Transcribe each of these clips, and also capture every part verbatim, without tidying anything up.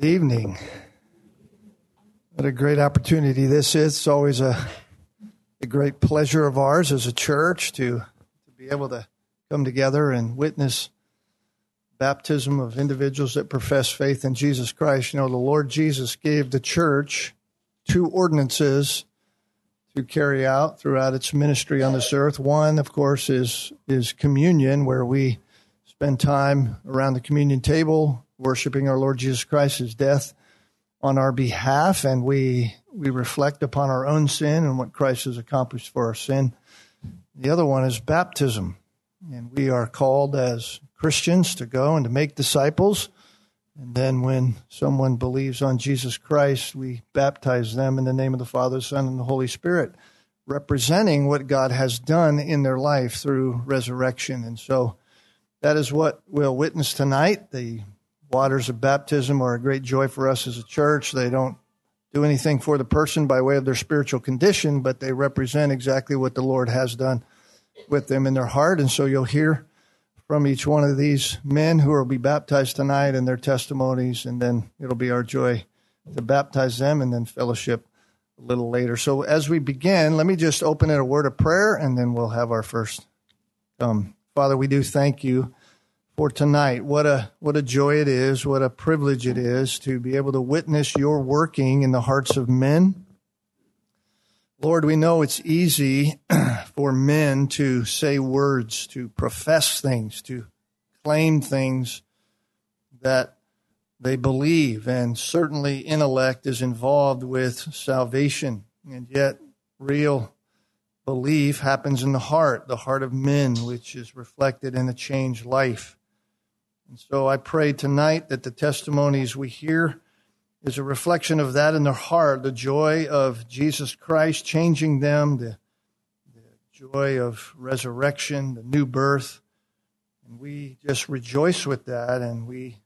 Good evening. What a great opportunity this is. It's always a, a great pleasure of ours as a church to, to be able to come together and witness baptism of individuals that profess faith in Jesus Christ. You know, the Lord Jesus gave the church two ordinances to carry out throughout its ministry on this earth. One, of course, is is communion, where we spend time around the communion table, worshiping our Lord Jesus Christ, his death on our behalf, and we we reflect upon our own sin and what Christ has accomplished for our sin. The other one is baptism, and we are called as Christians to go and to make disciples, and then when someone believes on Jesus Christ, we baptize them in the name of the Father, Son, and the Holy Spirit, representing what God has done in their life through resurrection. And so that is what we'll witness tonight. The waters of baptism are a great joy for us as a church. They don't do anything for the person by way of their spiritual condition, but they represent exactly what the Lord has done with them in their heart. And so you'll hear from each one of these men who will be baptized tonight and their testimonies, and then it'll be our joy to baptize them and then fellowship a little later. So as we begin, let me just open in a word of prayer, and then we'll have our first um Father, we do thank you for tonight. What a what a joy it is, what a privilege it is to be able to witness your working in the hearts of men. Lord, we know it's easy for men to say words, to profess things, to claim things that they believe, and certainly intellect is involved with salvation, and yet real belief happens in the heart, the heart of men, which is reflected in a changed life. And so I pray tonight that the testimonies we hear is a reflection of that in their heart, the joy of Jesus Christ changing them, the, the joy of resurrection, the new birth. And we just rejoice with that, and we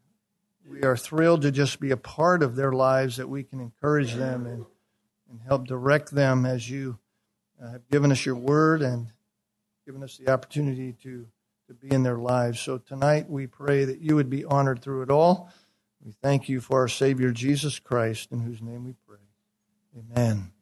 we are thrilled to just be a part of their lives, that we can encourage them and, and help direct them as you Uh, have given us your word and given us the opportunity to, to be in their lives. So tonight we pray that you would be honored through it all. We thank you for our Savior Jesus Christ, in whose name we pray. Amen.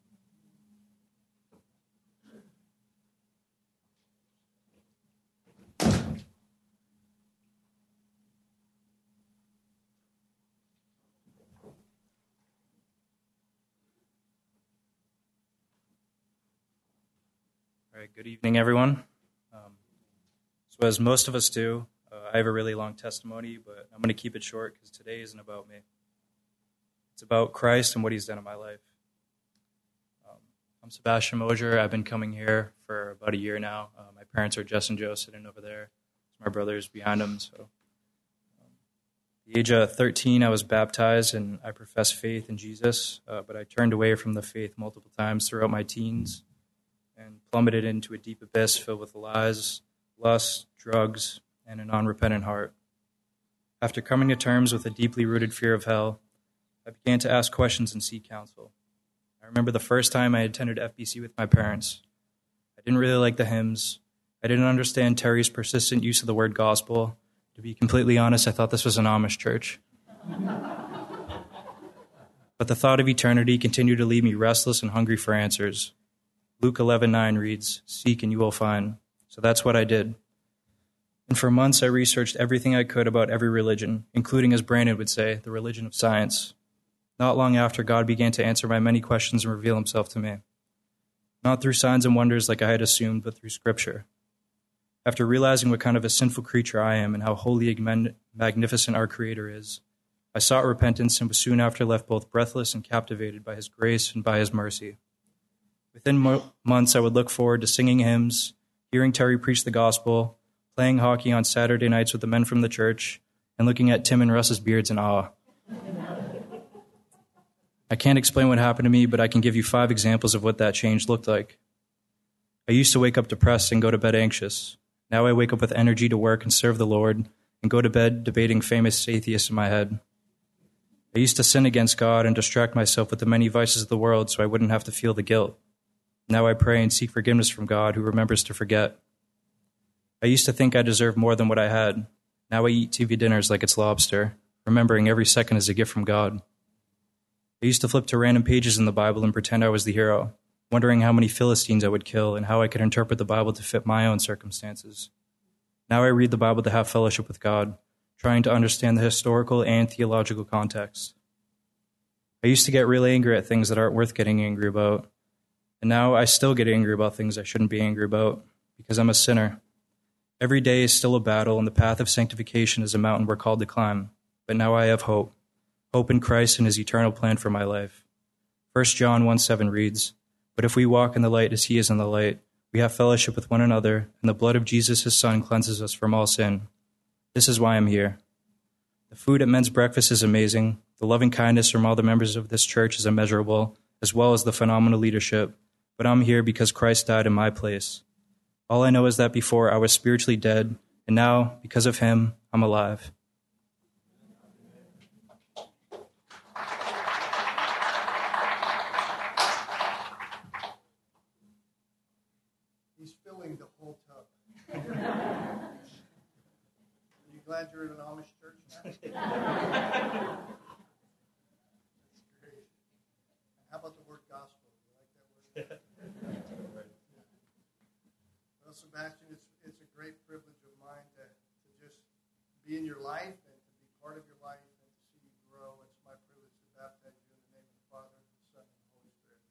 All right, good evening, everyone. Um, so as most of us do, uh, I have a really long testimony, but I'm going to keep it short because today isn't about me. It's about Christ and what he's done in my life. Um, I'm Sebastian Mosier. I've been coming here for about a year now. Uh, my parents are Jess and Joe sitting over there. My brother's behind them. So, um, at the age of thirteen, I was baptized, and I professed faith in Jesus, uh, but I turned away from the faith multiple times throughout my teens, and plummeted into a deep abyss filled with lies, lust, drugs, and an unrepentant heart. After coming to terms with a deeply rooted fear of hell, I began to ask questions and seek counsel. I remember the first time I attended F B C with my parents. I didn't really like the hymns. I didn't understand Terry's persistent use of the word gospel. To be completely honest, I thought this was an Amish church. But the thought of eternity continued to leave me restless and hungry for answers. Luke eleven nine reads, "Seek and you will find." So that's what I did. And for months, I researched everything I could about every religion, including, as Brandon would say, the religion of science. Not long after, God began to answer my many questions and reveal himself to me. Not through signs and wonders like I had assumed, but through Scripture. After realizing what kind of a sinful creature I am and how holy and magnificent our Creator is, I sought repentance and was soon after left both breathless and captivated by his grace and by his mercy. Within mo- months, I would look forward to singing hymns, hearing Terry preach the gospel, playing hockey on Saturday nights with the men from the church, and looking at Tim and Russ's beards in awe. I can't explain what happened to me, but I can give you five examples of what that change looked like. I used to wake up depressed and go to bed anxious. Now I wake up with energy to work and serve the Lord, and go to bed debating famous atheists in my head. I used to sin against God and distract myself with the many vices of the world so I wouldn't have to feel the guilt. Now I pray and seek forgiveness from God, who remembers to forget. I used to think I deserved more than what I had. Now I eat T V dinners like it's lobster. remembering every second is a gift from God. I used to flip to random pages in the Bible and pretend I was the hero, wondering how many Philistines I would kill and how I could interpret the Bible to fit my own circumstances. Now I read the Bible to have fellowship with God, trying to understand the historical and theological context. I used to get really angry at things that aren't worth getting angry about, and now I still get angry about things I shouldn't be angry about, because I'm a sinner. Every day is still a battle, and the path of sanctification is a mountain we're called to climb, but now I have hope. Hope in Christ and his eternal plan for my life. First John one seven reads, "But if we walk in the light as he is in the light, we have fellowship with one another, and the blood of Jesus his Son cleanses us from all sin. This is why I'm here." The food at men's breakfast is amazing. The loving kindness from all the members of this church is immeasurable, as well as the phenomenal leadership. But I'm here because Christ died in my place. All I know is that before I was spiritually dead, and now, because of him, I'm alive. Glad you're in an Amish church now. How about the word gospel? You like that word? Well, Sebastian, it's it's a great privilege of mine to, to just be in your life and to be part of your life and to see you grow. It's my privilege to baptize you in the name of the Father, the Son, and the Holy Spirit.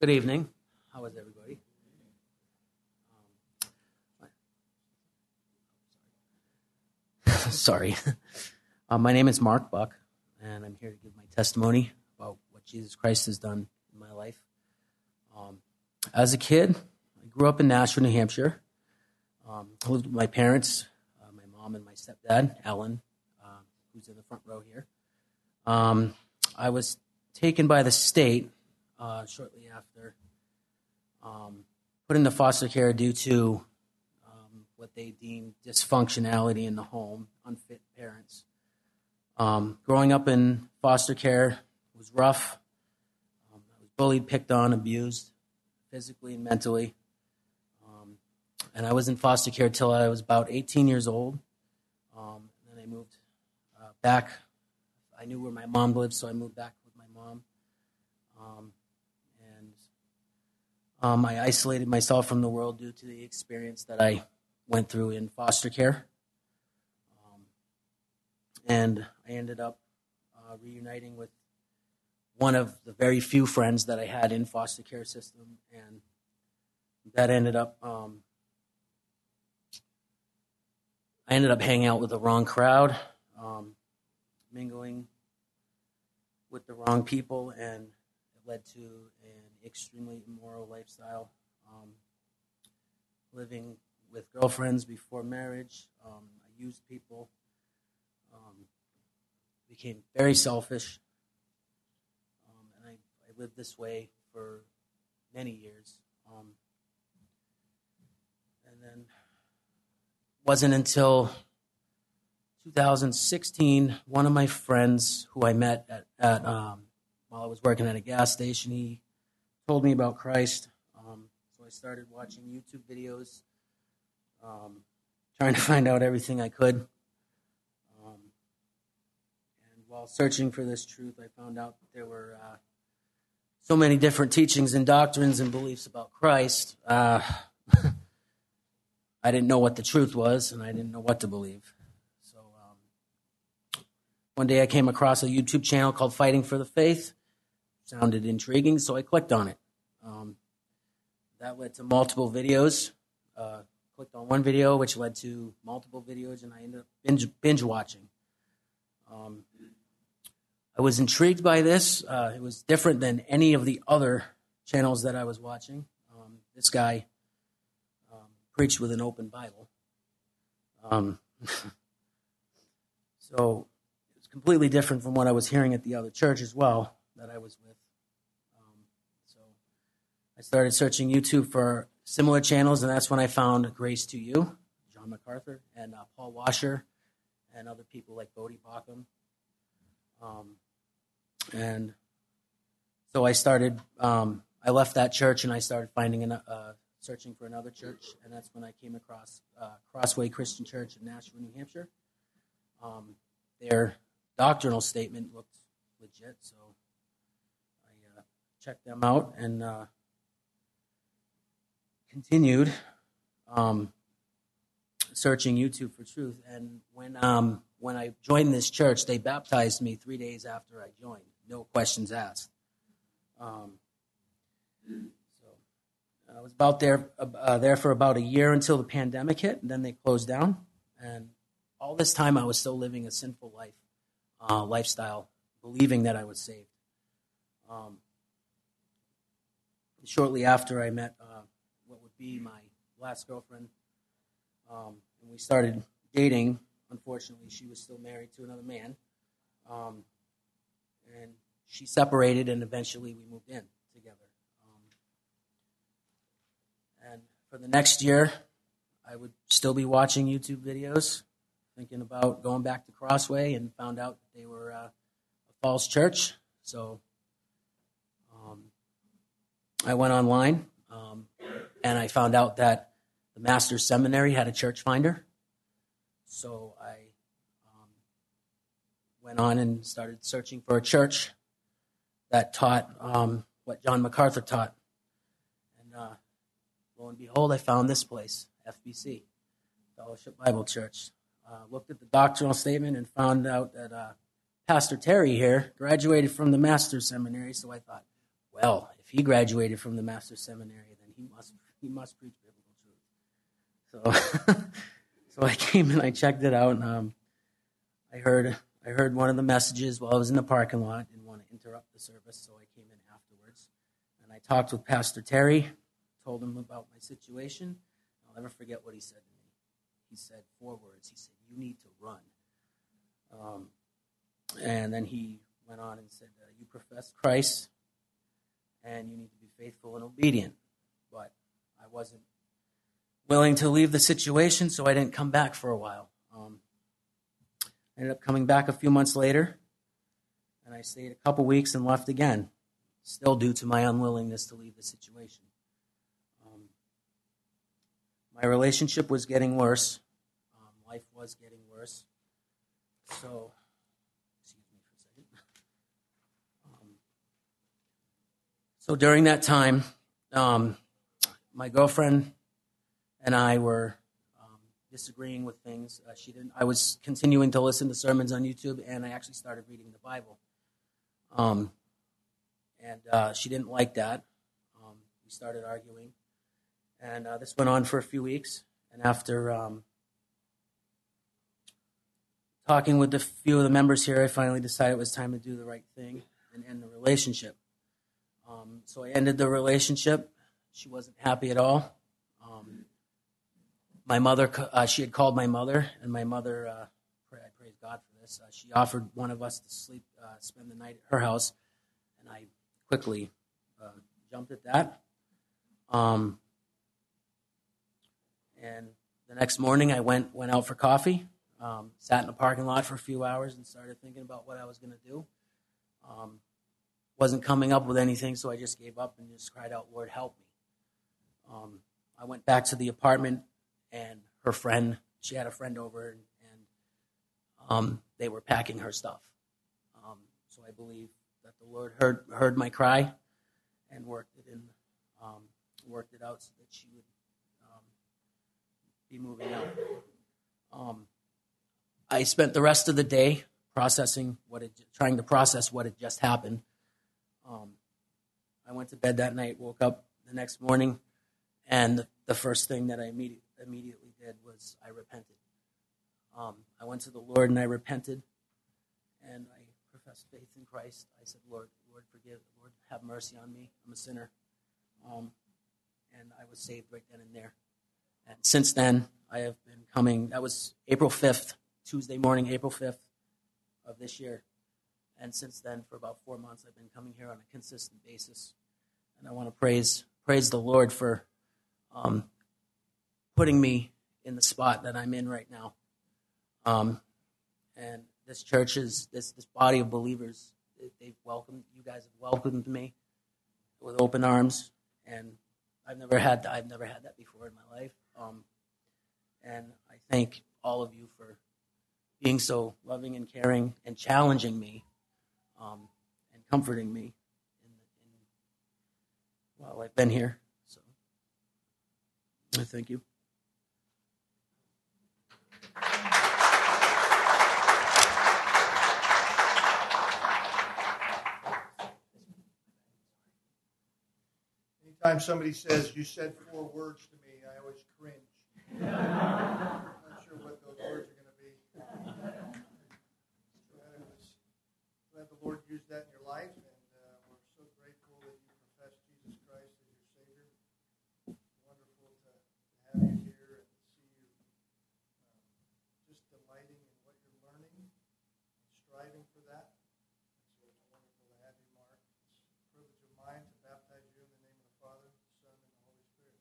Good evening. How is everybody? Um, sorry. um, my name is Mark Buck, and I'm here to give my testimony about what Jesus Christ has done in my life. Um, as a kid, I grew up in Nashua, New Hampshire. Um, I lived with my parents, uh, my mom and my stepdad, Alan, uh, who's in the front row here. Um, I was taken by the state Uh, shortly after, um, put into foster care due to um, what they deemed dysfunctionality in the home, unfit parents. Um, growing up in foster care was rough. Um, I was bullied, picked on, abused, physically and mentally. Um, and I was in foster care till I was about eighteen years old. Um, and then I moved uh, back. I knew where my mom lived, so I moved back with my mom. Um, Um, I isolated myself from the world due to the experience that I went through in foster care. Um, and I ended up uh, reuniting with one of the very few friends that I had in foster care system. And that ended up, um, I ended up hanging out with the wrong crowd, um, mingling with the wrong people, and it led to an extremely immoral lifestyle, um, living with girlfriends before marriage. Um, I used people, um, became very selfish, um, and I, I lived this way for many years. Um, and then it wasn't until two thousand sixteen, one of my friends who I met at, at um, while I was working at a gas station, he told me about Christ, um, so I started watching YouTube videos, um, trying to find out everything I could. Um, and while searching for this truth, I found out that there were uh, so many different teachings and doctrines and beliefs about Christ. Uh, I didn't know what the truth was, and I didn't know what to believe. So um, one day I came across a YouTube channel called Fighting for the Faith. Sounded intriguing, so I clicked on it. Um, that led to multiple videos. Uh, clicked on one video, which led to multiple videos, and I ended up binge, binge watching. Um, I was intrigued by this. Uh, it was different than any of the other channels that I was watching. Um, this guy um, preached with an open Bible. Um, so it was completely different from what I was hearing at the other church as well that I was with. Um, so I started searching YouTube for similar channels, and that's when I found Grace to You, John MacArthur, and uh, Paul Washer, and other people like Bodie Baucham. Um, and so I started, um, I left that church and I started finding, an, uh, searching for another church, and that's when I came across uh, Crossway Christian Church in Nashua, New Hampshire. Um, their doctrinal statement looked legit, so I uh, checked them out and uh, continued um, searching YouTube for truth. And when um, when I joined this church, they baptized me three days after I joined, no questions asked. Um, so I was about there uh, there for about a year until the pandemic hit, and then they closed down. And all this time, I was still living a sinful life uh, lifestyle, believing that I was saved. Um, shortly after, I met uh, what would be my last girlfriend. Um, and we started dating. Unfortunately, she was still married to another man. Um, and she separated, and eventually we moved in together. Um, and for the next year, I would still be watching YouTube videos, thinking about going back to Crossway, and found out that they were uh, a false church. So um, I went online, um, and I found out that the Master's Seminary had a church finder, so I um, went on and started searching for a church that taught um, what John MacArthur taught. And uh, lo and behold, I found this place, F B C, Fellowship Bible Church. Uh, looked at the doctrinal statement and found out that uh, Pastor Terry here graduated from the Master's Seminary, so I thought, well, if he graduated from the Master's Seminary, then he must he must preach biblical. So, so I came and I checked it out, and um, I heard I heard one of the messages while I was in the parking lot. Didn't want to interrupt the service, so I came in afterwards, and I talked with Pastor Terry, told him about my situation. I'll never forget what he said to me. He said four words. He said, "You need to run." Um, and then he went on and said, uh, "You profess Christ, and you need to be faithful and obedient." But I wasn't willing to leave the situation, so I didn't come back for a while. Um, I ended up coming back a few months later, and I stayed a couple weeks and left again, still due to my unwillingness to leave the situation. Um, my relationship was getting worse. Um, life was getting worse. So, excuse me for a second. Um, so during that time, um, my girlfriend and I were um, disagreeing with things. Uh, she didn't. I was continuing to listen to sermons on YouTube, and I actually started reading the Bible. Um, and uh, she didn't like that. Um, we started arguing, and uh, this went on for a few weeks. And after um, talking with a few of the members here, I finally decided it was time to do the right thing and end the relationship. Um, so I ended the relationship. She wasn't happy at all. Um, My mother, uh, she had called my mother, and my mother, uh, pray, I praise God for this, uh, she offered one of us to sleep, uh, spend the night at her house, and I quickly uh, jumped at that. Um, and the next morning, I went went out for coffee, um, sat in the parking lot for a few hours, and started thinking about what I was going to do. Um, wasn't coming up with anything, so I just gave up and just cried out, "Lord, help me." Um, I went back to the apartment. And her friend, she had a friend over, and, and um, they were packing her stuff. Um, so I believe that the Lord heard heard my cry, and worked it in, um, worked it out so that she would um, be moving out. Um, I spent the rest of the day processing what had, trying to process what had just happened. Um, I went to bed that night, woke up the next morning, and the, the first thing that I immediately immediately did was I repented. Um, I went to the Lord and I repented, and I professed faith in Christ, I said, Lord, Lord, forgive, Lord, have mercy on me. I'm a sinner. Um, and I was saved right then and there. And since then, I have been coming. That was April fifth, Tuesday morning, April fifth of this year. And since then, for about four months, I've been coming here on a consistent basis. And I want to praise praise the Lord for um, putting me in the spot that I'm in right now. Um, and this church is, this, this body of believers, they've welcomed, you guys have welcomed me with open arms. And I've never had that, I've never had that before in my life. Um, and I thank all of you for being so loving and caring and challenging me um, and comforting me in, in, while I've been here. So I thank you. Anytime somebody says, you said four words to me, I always cringe. I'm not sure what those words are going to be. Glad the Lord used that in your life, and uh, we're so grateful that you profess Jesus Christ as your Savior. It's wonderful to have you here and see you um, just delighting in what you're learning and striving for that. So it's wonderful to have you, Mark. It's a privilege of mine to baptize you in the name of the Father, the Son, and the Holy Spirit.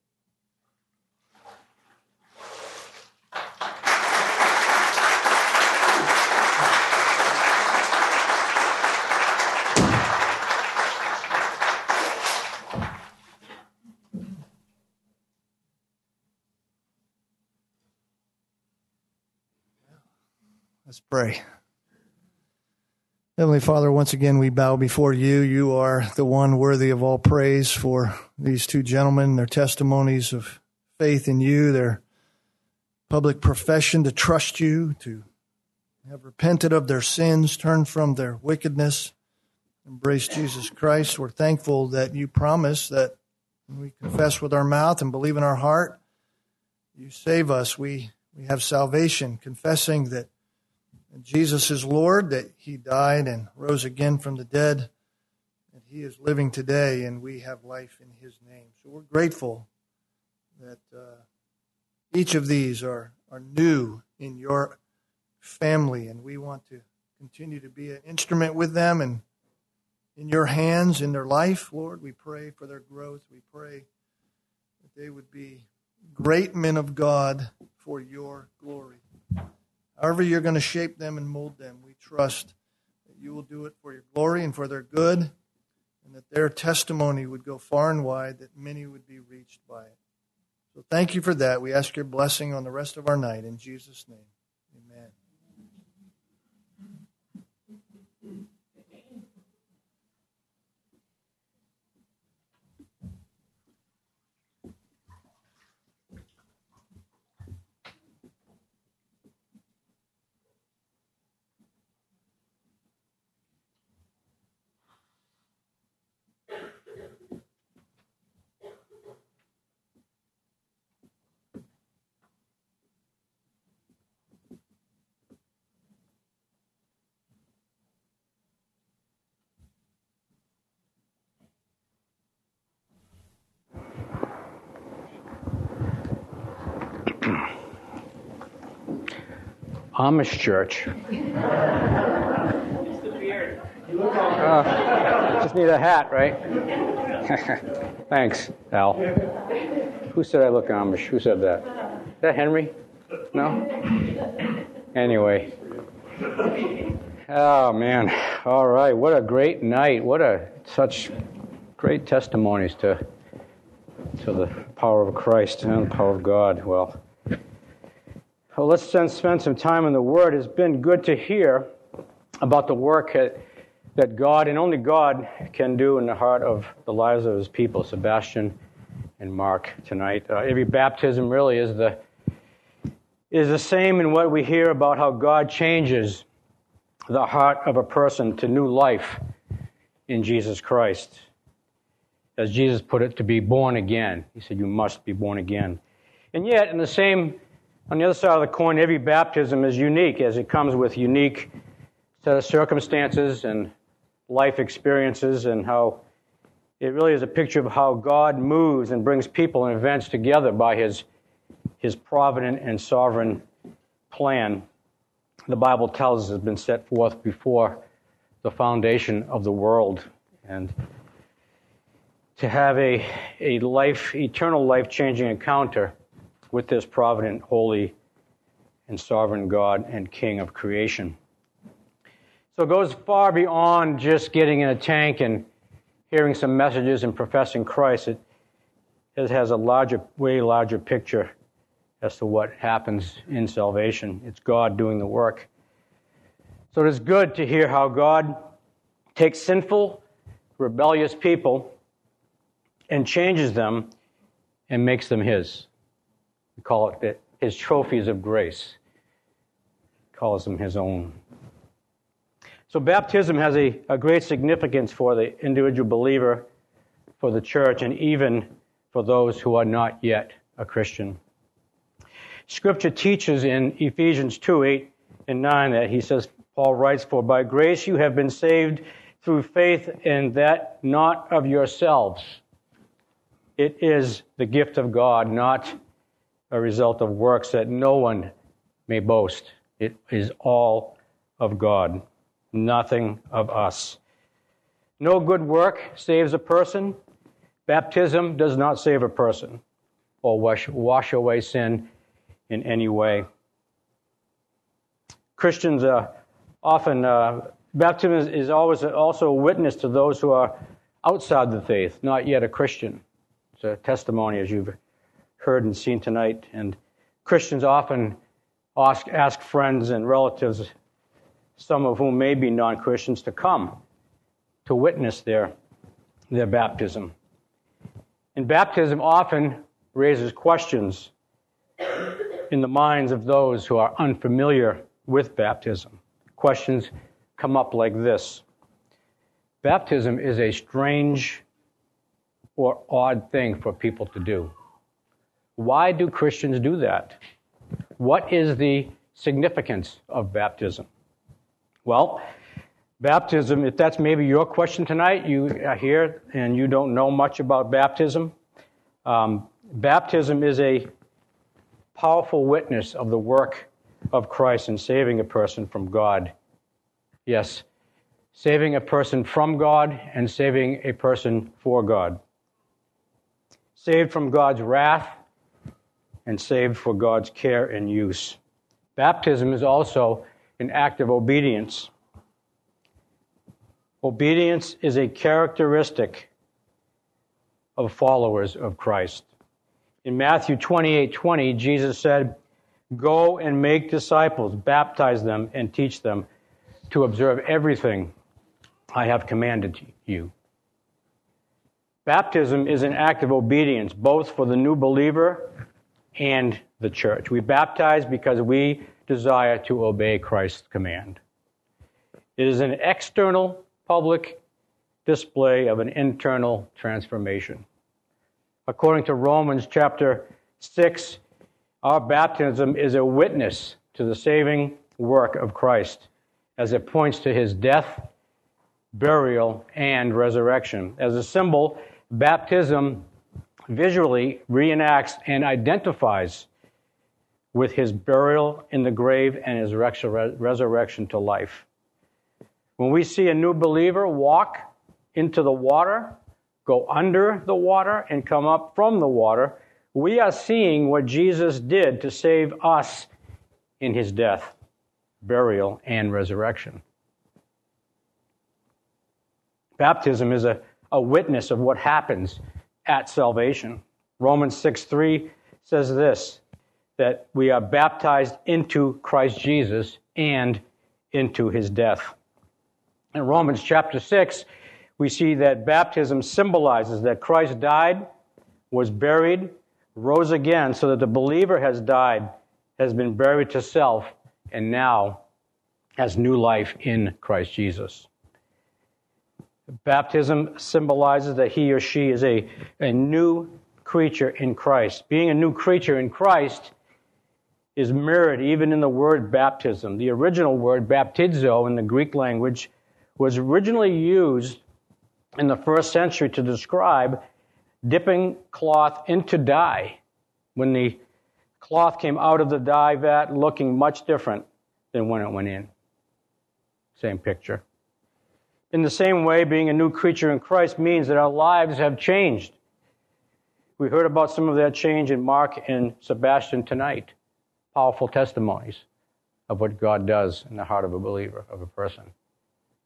Let's pray. Heavenly Father, once again, we bow before you. You are the one worthy of all praise for these two gentlemen, their testimonies of faith in you, their public profession to trust you, to have repented of their sins, turned from their wickedness, embraced Jesus Christ. We're thankful that you promise that when we confess with our mouth and believe in our heart, you save us. We, we have salvation, confessing that Jesus is Lord, that he died and rose again from the dead, that he is living today, and we have life in his name. So we're grateful that uh, each of these are, are new in your family, and we want to continue to be an instrument with them and in your hands, in their life, Lord. We pray for their growth. We pray that they would be great men of God for your glory. However you're going to shape them and mold them, we trust that you will do it for your glory and for their good, and that their testimony would go far and wide, that many would be reached by it. So thank you for that. We ask your blessing on the rest of our night. In Jesus' name, amen. Amish church. It's the beard. You look all right. Uh, just need a hat, right? Thanks, Al. Who said I look Amish? Who said that? Is that Henry? No? Anyway. Oh, man. All right. What a great night. What a such great testimonies to to the power of Christ and the power of God. Well, Well, let's spend some time in the Word. It's been good to hear about the work that God and only God can do in the heart of the lives of His people, Sebastian and Mark tonight. Uh, every baptism really is the is the same in what we hear about how God changes the heart of a person to new life in Jesus Christ. As Jesus put it, to be born again. He said, you must be born again. And yet, in the same On the other side of the coin, every baptism is unique, as it comes with unique set of circumstances and life experiences, and how it really is a picture of how God moves and brings people and events together by his his provident and sovereign plan. The Bible tells us has been set forth before the foundation of the world. And to have a, a life, eternal life-changing encounter with this provident, holy, and sovereign God and King of creation. So it goes far beyond just getting in a tank and hearing some messages and professing Christ. It, it has a larger, way larger picture as to what happens in salvation. It's God doing the work. So it is good to hear how God takes sinful, rebellious people and changes them and makes them his. We call it the, his trophies of grace. He calls them his own. So baptism has a, a great significance for the individual believer, for the church, and even for those who are not yet a Christian. Scripture teaches in Ephesians two, eight and nine that he says, Paul writes, "For by grace you have been saved through faith, and that not of yourselves. It is the gift of God, not a result of works, that no one may boast. It is all of God, nothing of us." No good work saves a person. Baptism does not save a person or wash, wash away sin in any way. Christians are often, uh, baptism is always also a witness to those who are outside the faith, not yet a Christian. It's a testimony, as you've heard and seen tonight. And Christians often ask, ask friends and relatives, some of whom may be non-Christians, to come to witness their, their baptism. And baptism often raises questions in the minds of those who are unfamiliar with baptism. Questions come up like this. Baptism is a strange or odd thing for people to do. Why do Christians do that? What is the significance of baptism? Well, baptism, if that's maybe your question tonight, you are here and you don't know much about baptism. Um, baptism is a powerful witness of the work of Christ in saving a person from God. Yes, saving a person from God and saving a person for God. Saved from God's wrath and saved for God's care and use. Baptism is also an act of obedience. Obedience is a characteristic of followers of Christ. In Matthew twenty-eight twenty, Jesus said, "Go and make disciples, baptize them and teach them to observe everything I have commanded you." Baptism is an act of obedience, both for the new believer and the church. We baptize because we desire to obey Christ's command. It is an external, public display of an internal transformation. According to Romans chapter six, our baptism is a witness to the saving work of Christ, as it points to his death, burial, and resurrection. As a symbol, baptism visually reenacts and identifies with his burial in the grave and his resurrection to life. When we see a new believer walk into the water, go under the water, and come up from the water, we are seeing what Jesus did to save us in his death, burial, and resurrection. Baptism is a, a witness of what happens at salvation. Romans six three says this, that we are baptized into Christ Jesus and into his death. In Romans chapter six, we see that baptism symbolizes that Christ died, was buried, rose again, so that the believer has died, has been buried to self, and now has new life in Christ Jesus. Baptism symbolizes that he or she is a, a new creature in Christ. Being a new creature in Christ is mirrored even in the word baptism. The original word, baptizo, in the Greek language, was originally used in the first century to describe dipping cloth into dye, when the cloth came out of the dye vat looking much different than when it went in. Same picture. In the same way, being a new creature in Christ means that our lives have changed. We heard about some of that change in Mark and Sebastian tonight. Powerful testimonies of what God does in the heart of a believer, of a person.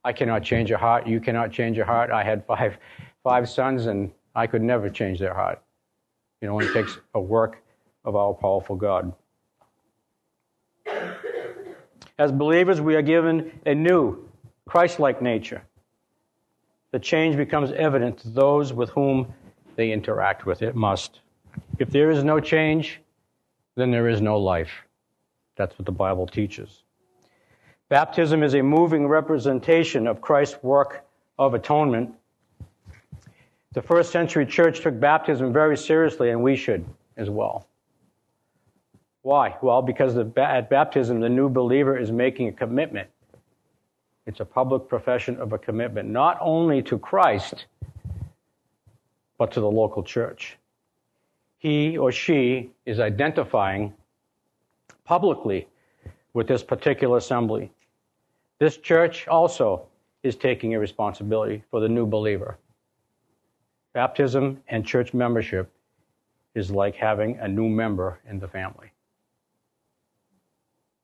I cannot change a heart. You cannot change a heart. I had five five sons, and I could never change their heart. It only takes a work of our powerful God. As believers, we are given a new Christ-like nature. The change becomes evident to those with whom they interact with. It must. If there is no change, then there is no life. That's what the Bible teaches. Baptism is a moving representation of Christ's work of atonement. The first century church took baptism very seriously, and we should as well. Why? Well, because the, at baptism, the new believer is making a commitment. It's a public profession of a commitment, not only to Christ, but to the local church. He or she is identifying publicly with this particular assembly. This church also is taking a responsibility for the new believer. Baptism and church membership is like having a new member in the family.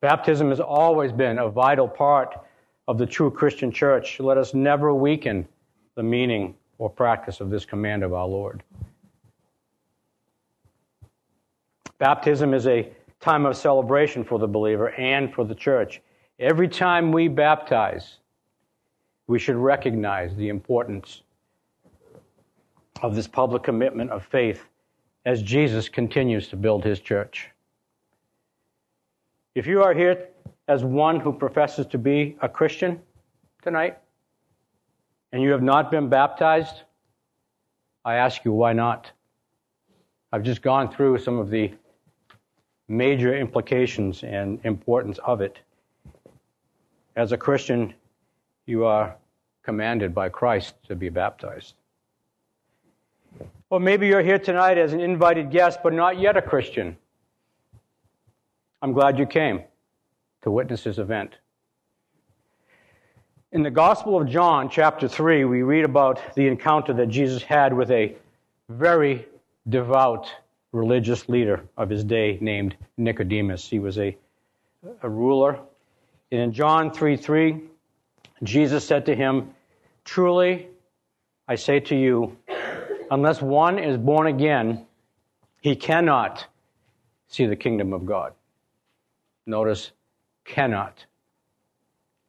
Baptism has always been a vital part of the true Christian church. Let us never weaken the meaning or practice of this command of our Lord. Baptism is a time of celebration for the believer and for the church. Every time we baptize, we should recognize the importance of this public commitment of faith as Jesus continues to build his church. If you are here as one who professes to be a Christian tonight, and you have not been baptized, I ask you, why not? I've just gone through some of the major implications and importance of it. As a Christian, you are commanded by Christ to be baptized. Or maybe you're here tonight as an invited guest, but not yet a Christian. I'm glad you came to witness this event. In the Gospel of John, chapter three, we read about the encounter that Jesus had with a very devout religious leader of his day named Nicodemus. He was a, a ruler. And in John three three, Jesus said to him, "Truly, I say to you, unless one is born again, he cannot see the kingdom of God." Notice, cannot.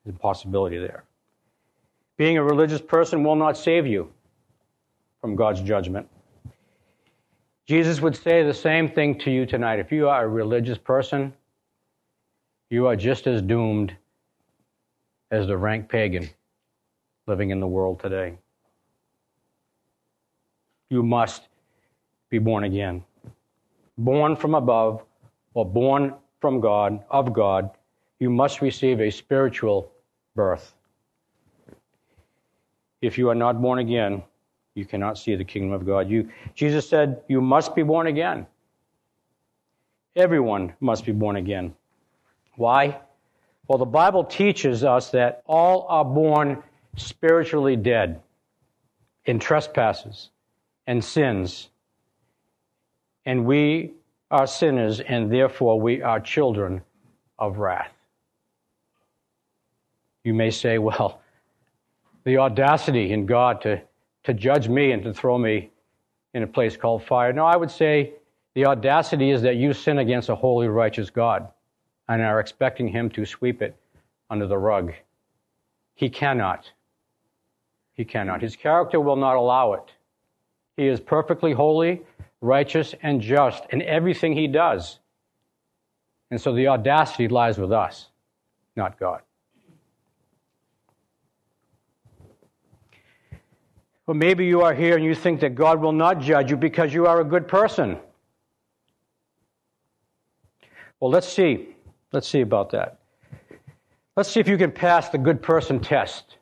There's a possibility there. Being a religious person will not save you from God's judgment. Jesus would say the same thing to you tonight. If you are a religious person, you are just as doomed as the rank pagan living in the world today. You must be born again. Born from above, or born from God, of God, you must receive a spiritual birth. If you are not born again, you cannot see the kingdom of God. You, Jesus said, you must be born again. Everyone must be born again. Why? Well, the Bible teaches us that all are born spiritually dead in trespasses and sins. And we are sinners, and therefore we are children of wrath. You may say, well, the audacity in God to to judge me and to throw me in a place called fire. No, I would say the audacity is that you sin against a holy, righteous God and are expecting him to sweep it under the rug. He cannot. He cannot. His character will not allow it. He is perfectly holy, righteous, and just in everything he does. And so the audacity lies with us, not God. Well, maybe you are here and you think that God will not judge you because you are a good person. Well, let's see. Let's see about that. Let's see if you can pass the good person test.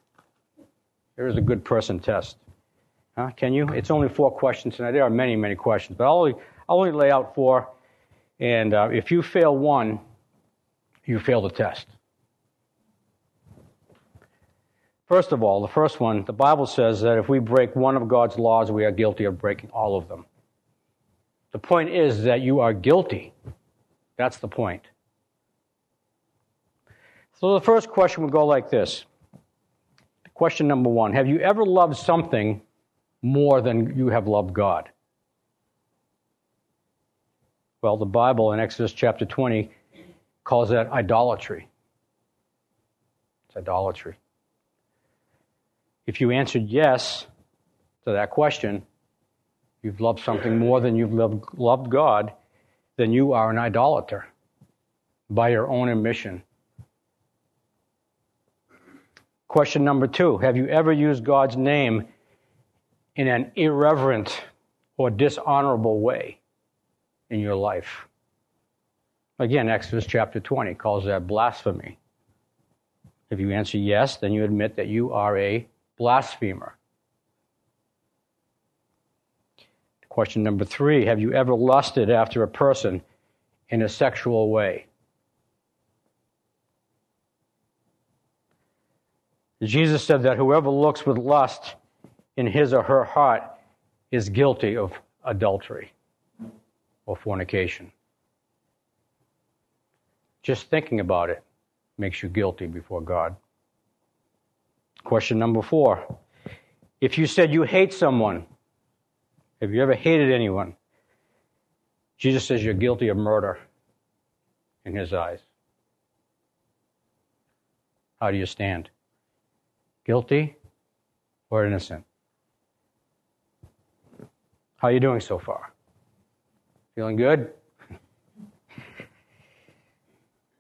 There is a good person test. Huh? Can you? It's only four questions tonight. There are many, many questions, but I'll only, I'll only lay out four. And uh, if you fail one, you fail the test. First of all, the first one, the Bible says that if we break one of God's laws, we are guilty of breaking all of them. The point is that you are guilty. That's the point. So the first question would go like this. Question number one, have you ever loved something more than you have loved God? Well, the Bible in Exodus chapter twenty calls that idolatry. It's idolatry. If you answered yes to that question, you've loved something more than you've loved, loved God, then you are an idolater by your own admission. Question number two, have you ever used God's name in an irreverent or dishonorable way in your life? Again, Exodus chapter twenty calls that blasphemy. If you answer yes, then you admit that you are a blasphemer. Question number three, have you ever lusted after a person in a sexual way? Jesus said that whoever looks with lust in his or her heart is guilty of adultery or fornication. Just thinking about it makes you guilty before God. Question number four. If you said you hate someone, have you ever hated anyone? Jesus says you're guilty of murder in his eyes. How do you stand? Guilty or innocent? How are you doing so far? Feeling good?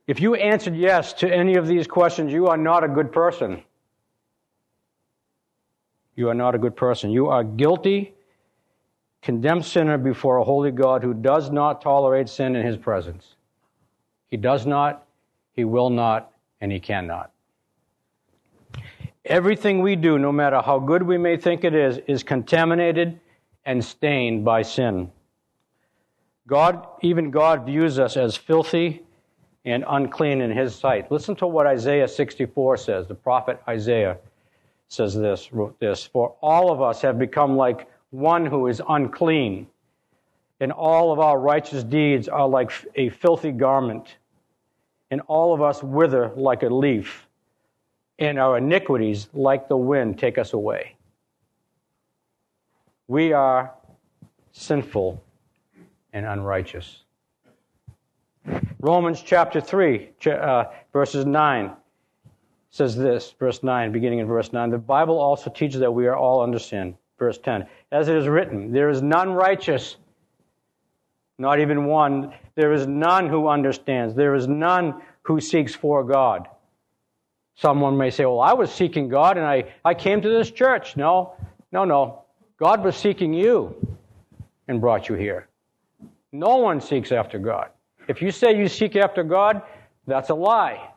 If you answered yes to any of these questions, you are not a good person. You are not a good person. You are guilty, condemned sinner before a holy God who does not tolerate sin in his presence. He does not, he will not, and he cannot. Everything we do, no matter how good we may think it is, is contaminated and stained by sin. God, even God views us as filthy and unclean in his sight. Listen to what Isaiah sixty-four says. The prophet Isaiah says this, wrote this, "For all of us have become like one who is unclean, and all of our righteous deeds are like a filthy garment, and all of us wither like a leaf. And our iniquities, like the wind, take us away." We are sinful and unrighteous. Romans chapter three, uh, verses nine, says this, verse nine, beginning in verse nine, "The Bible also teaches that we are all under sin." Verse ten, "As it is written, there is none righteous, not even one. There is none who understands. There is none who seeks for God." Someone may say, "Well, I was seeking God and I, I came to this church." No, no, no. God was seeking you and brought you here. No one seeks after God. If you say you seek after God, that's a lie.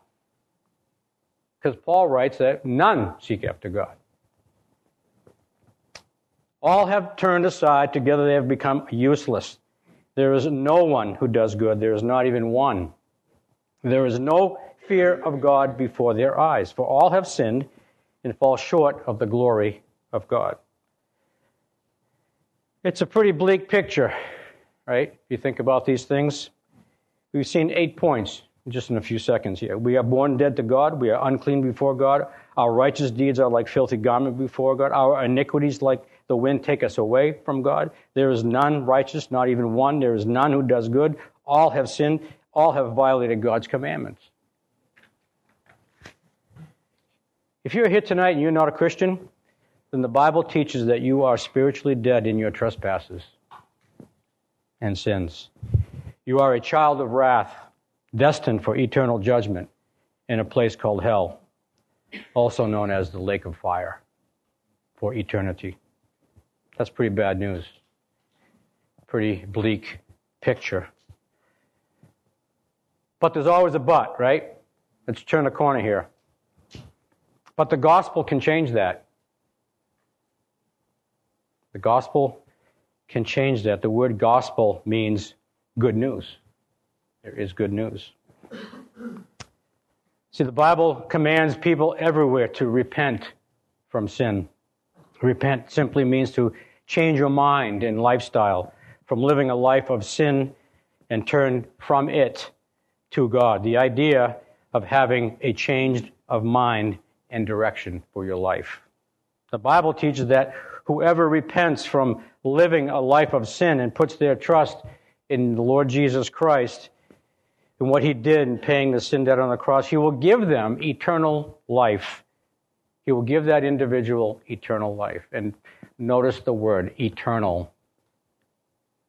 Because Paul writes that none seek after God. "All have turned aside, together they have become useless. There is no one who does good, there is not even one. There is no fear of God before their eyes, for all have sinned and fall short of the glory of God." It's a pretty bleak picture, right? If you think about these things, we've seen eight points just in a few seconds here. We are born dead to God. We are unclean before God. Our righteous deeds are like filthy garment before God. Our iniquities, like the wind, take us away from God. There is none righteous, not even one. There is none who does good. All have sinned. All have violated God's commandments. If you're here tonight and you're not a Christian, then the Bible teaches that you are spiritually dead in your trespasses and sins. You are a child of wrath, destined for eternal judgment in a place called hell, also known as the lake of fire, for eternity. That's pretty bad news. Pretty bleak picture. But there's always a but, right? Let's turn a corner here. But the gospel can change that. The gospel can change that. The word gospel means good news. There is good news. See, the Bible commands people everywhere to repent from sin. Repent simply means to change your mind and lifestyle from living a life of sin and turn from it to God. The idea of having a change of mind and direction for your life. The Bible teaches that whoever repents from living a life of sin and puts their trust in the Lord Jesus Christ and what he did in paying the sin debt on the cross, he will give them eternal life. He will give that individual eternal life. And notice the word eternal.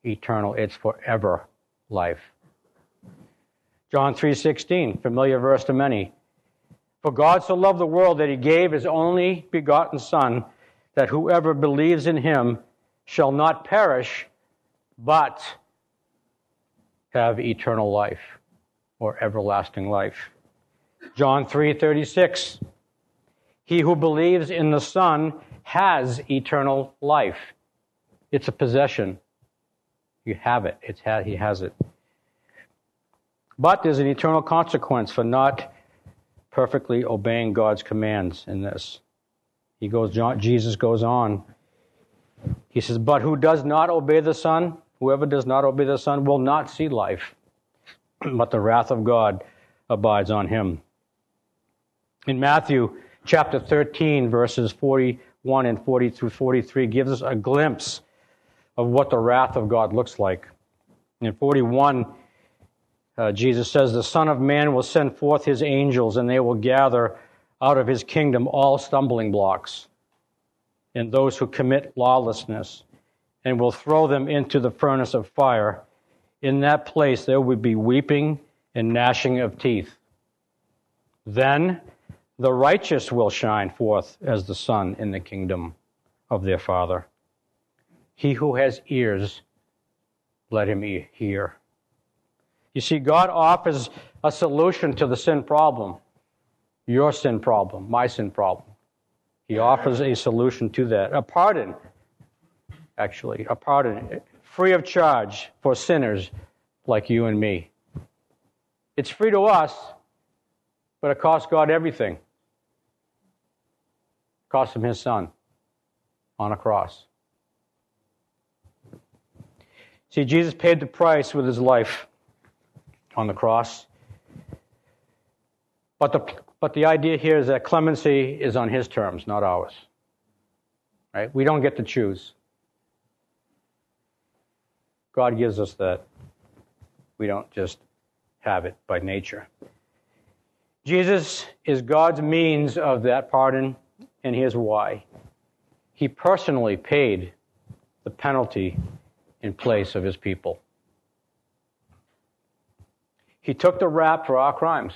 Eternal, it's forever life. John three sixteen, familiar verse to many. For God so loved the world that he gave his only begotten Son, that whoever believes in him shall not perish, but have eternal life, or everlasting life. John three thirty-six, he who believes in the Son has eternal life. It's a possession. You have it. It's ha- he has it. But there's an eternal consequence for not perfectly obeying God's commands in this. He goes. John, Jesus goes on. He says, but who does not obey the Son, whoever does not obey the Son will not see life, but the wrath of God abides on him. In Matthew chapter thirteen, verses forty-one and forty through forty-three gives us a glimpse of what the wrath of God looks like. In forty-one, uh, Jesus says, the Son of Man will send forth his angels, and they will gather out of his kingdom all stumbling blocks and those who commit lawlessness, and will throw them into the furnace of fire. In that place there would be weeping and gnashing of teeth. Then the righteous will shine forth as the sun in the kingdom of their Father. He who has ears, let him hear. You see, God offers a solution to the sin problem, your sin problem, my sin problem. He offers a solution to that, a pardon, actually, a pardon, free of charge for sinners like you and me. It's free to us, but it cost God everything. It cost him his Son on a cross. See, Jesus paid the price with his life on the cross. But the but the idea here is that clemency is on his terms, not ours. Right? We don't get to choose. God gives us that. We don't just have it by nature. Jesus is God's means of that pardon, and here's why. He personally paid the penalty in place of his people. He took the rap for our crimes.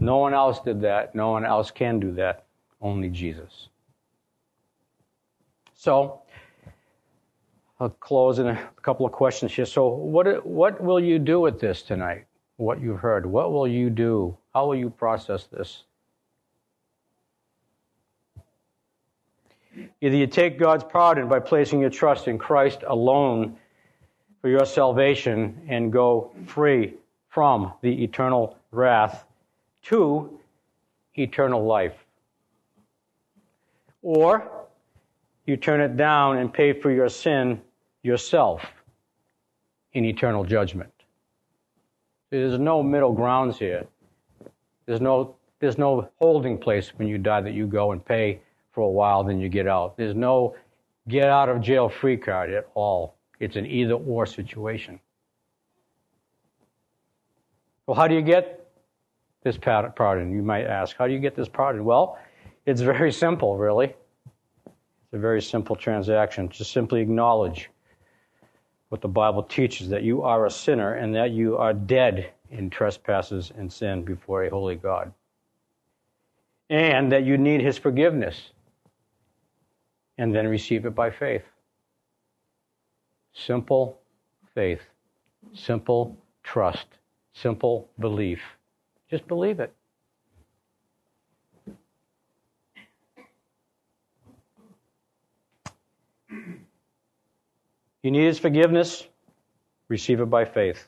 No one else did that. No one else can do that. Only Jesus. So, I'll close in a couple of questions here. So, what what will you do with this tonight? What you've heard? What will you do? How will you process this? Either you take God's pardon by placing your trust in Christ alone for your salvation and go free from the eternal wrath to eternal life. Or you turn it down and pay for your sin yourself in eternal judgment. There's no middle grounds here. There's no, there's no holding place when you die that you go and pay for a while, then you get out. There's no get out of jail free card at all. It's an either or situation. Well, how do you get this pardon? You might ask, how do you get this pardon? Well, it's very simple, really. It's a very simple transaction. Just simply acknowledge what the Bible teaches, that you are a sinner and that you are dead in trespasses and sin before a holy God, and that you need his forgiveness, and then receive it by faith. Simple faith, simple trust, simple belief. Just believe it. You need His forgiveness? Receive it by faith.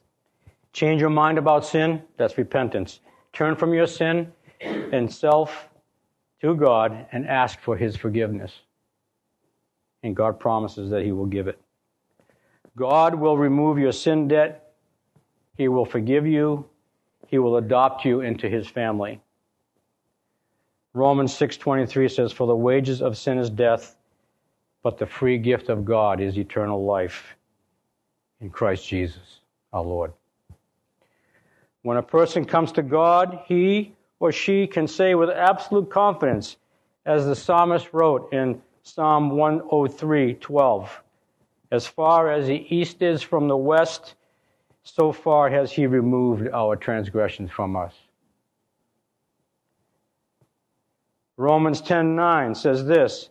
Change your mind about sin? That's repentance. Turn from your sin and self to God and ask for His forgiveness. And God promises that He will give it. God will remove your sin debt. He will forgive you. He will adopt you into His family. Romans six twenty-three says, "For the wages of sin is death, but the free gift of God is eternal life in Christ Jesus, our Lord." When a person comes to God, he or she can say with absolute confidence, as the psalmist wrote in Psalm one oh three twelve, "As far as the east is from the west, so far has He removed our transgressions from us." Romans ten nine says this,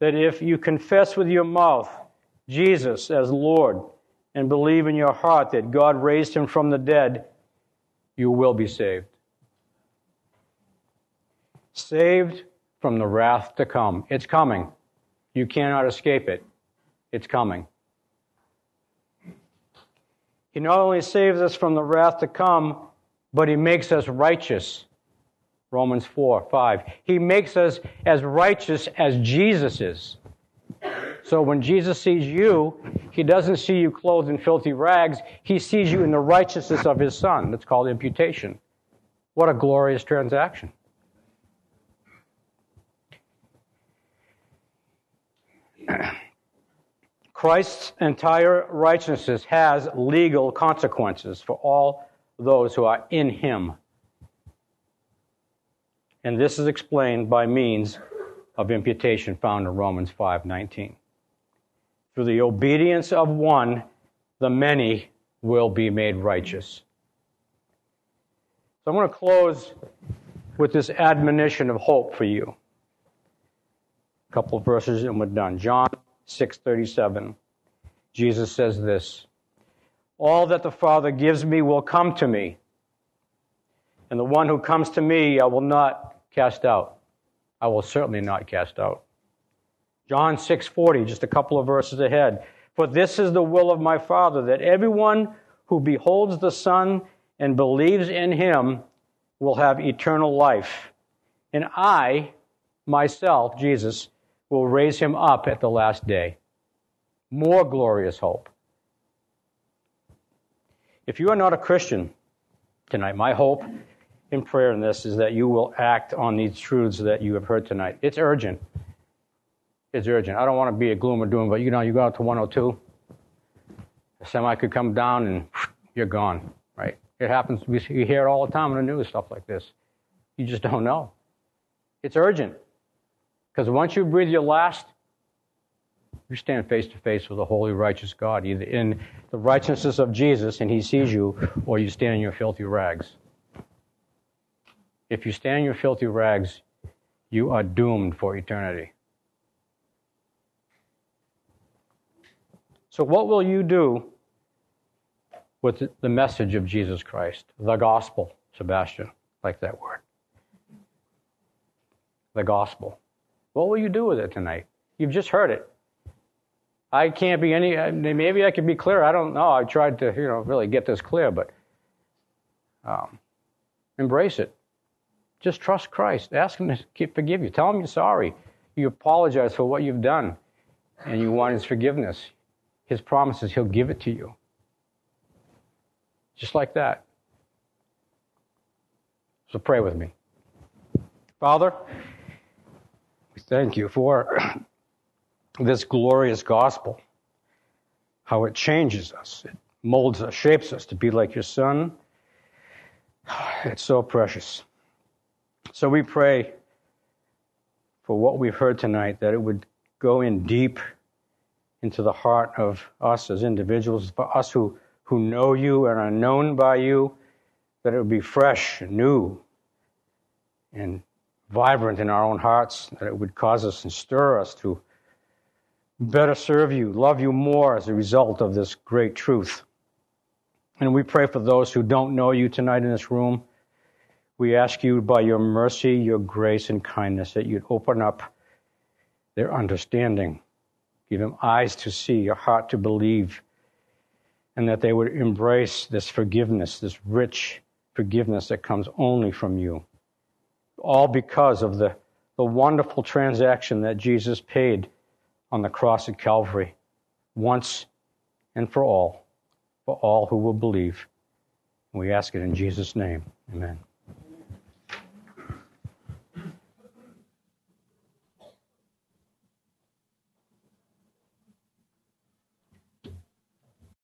that if you confess with your mouth Jesus as Lord and believe in your heart that God raised Him from the dead, you will be saved. Saved from the wrath to come. It's coming. You cannot escape it. It's coming. He not only saves us from the wrath to come, but He makes us righteous. Romans four five. He makes us as righteous as Jesus is. So when Jesus sees you, He doesn't see you clothed in filthy rags. He sees you in the righteousness of His Son. That's called imputation. What a glorious transaction. Christ's entire righteousness has legal consequences for all those who are in Him. And this is explained by means of imputation found in Romans five nineteen. Through the obedience of one, the many will be made righteous. So I'm going to close with this admonition of hope for you. A couple of verses and we're done. John six thirty-seven. Jesus says this, "All that the Father gives me will come to me, and the one who comes to me I will not cast out. I will certainly not cast out." John six forty, just a couple of verses ahead. "For this is the will of my Father, that everyone who beholds the Son and believes in Him will have eternal life. And I, myself, Jesus, will raise him up at the last day." More glorious hope. If you are not a Christian tonight, my hope in prayer in this is that you will act on these truths that you have heard tonight. It's urgent. It's urgent. I don't want to be a gloom and doom, but you know, you go out to one oh two, a semi could come down and you're gone, right? It happens. We hear it all the time in the news, stuff like this. You just don't know. It's urgent. Because once you breathe your last, you stand face to face with a holy, righteous God, either in the righteousness of Jesus and He sees you, or you stand in your filthy rags. If you stand in your filthy rags, you are doomed for eternity. So what will you do with the message of Jesus Christ? The gospel, Sebastian, like that word. The gospel. What will you do with it tonight? You've just heard it. I can't be any, maybe I could be clear. I don't know. I tried to, you know, really get this clear, but um, embrace it. Just trust Christ. Ask Him to forgive you. Tell Him you're sorry. You apologize for what you've done, and you want His forgiveness. His promises, He'll give it to you. Just like that. So pray with me. Father, thank you for this glorious gospel, how it changes us, it molds us, shapes us to be like your Son. It's so precious. So we pray for what we've heard tonight, that it would go in deep into the heart of us as individuals, for us who, who know you and are known by you, that it would be fresh, new, and vibrant in our own hearts, that it would cause us and stir us to better serve you, love you more as a result of this great truth. And we pray for those who don't know you tonight in this room. We ask you by your mercy, your grace, and kindness that you'd open up their understanding, give them eyes to see, a heart to believe, and that they would embrace this forgiveness, this rich forgiveness that comes only from you, all because of the, the wonderful transaction that Jesus paid on the cross at Calvary, once and for all, for all who will believe. We ask it in Jesus' name. Amen.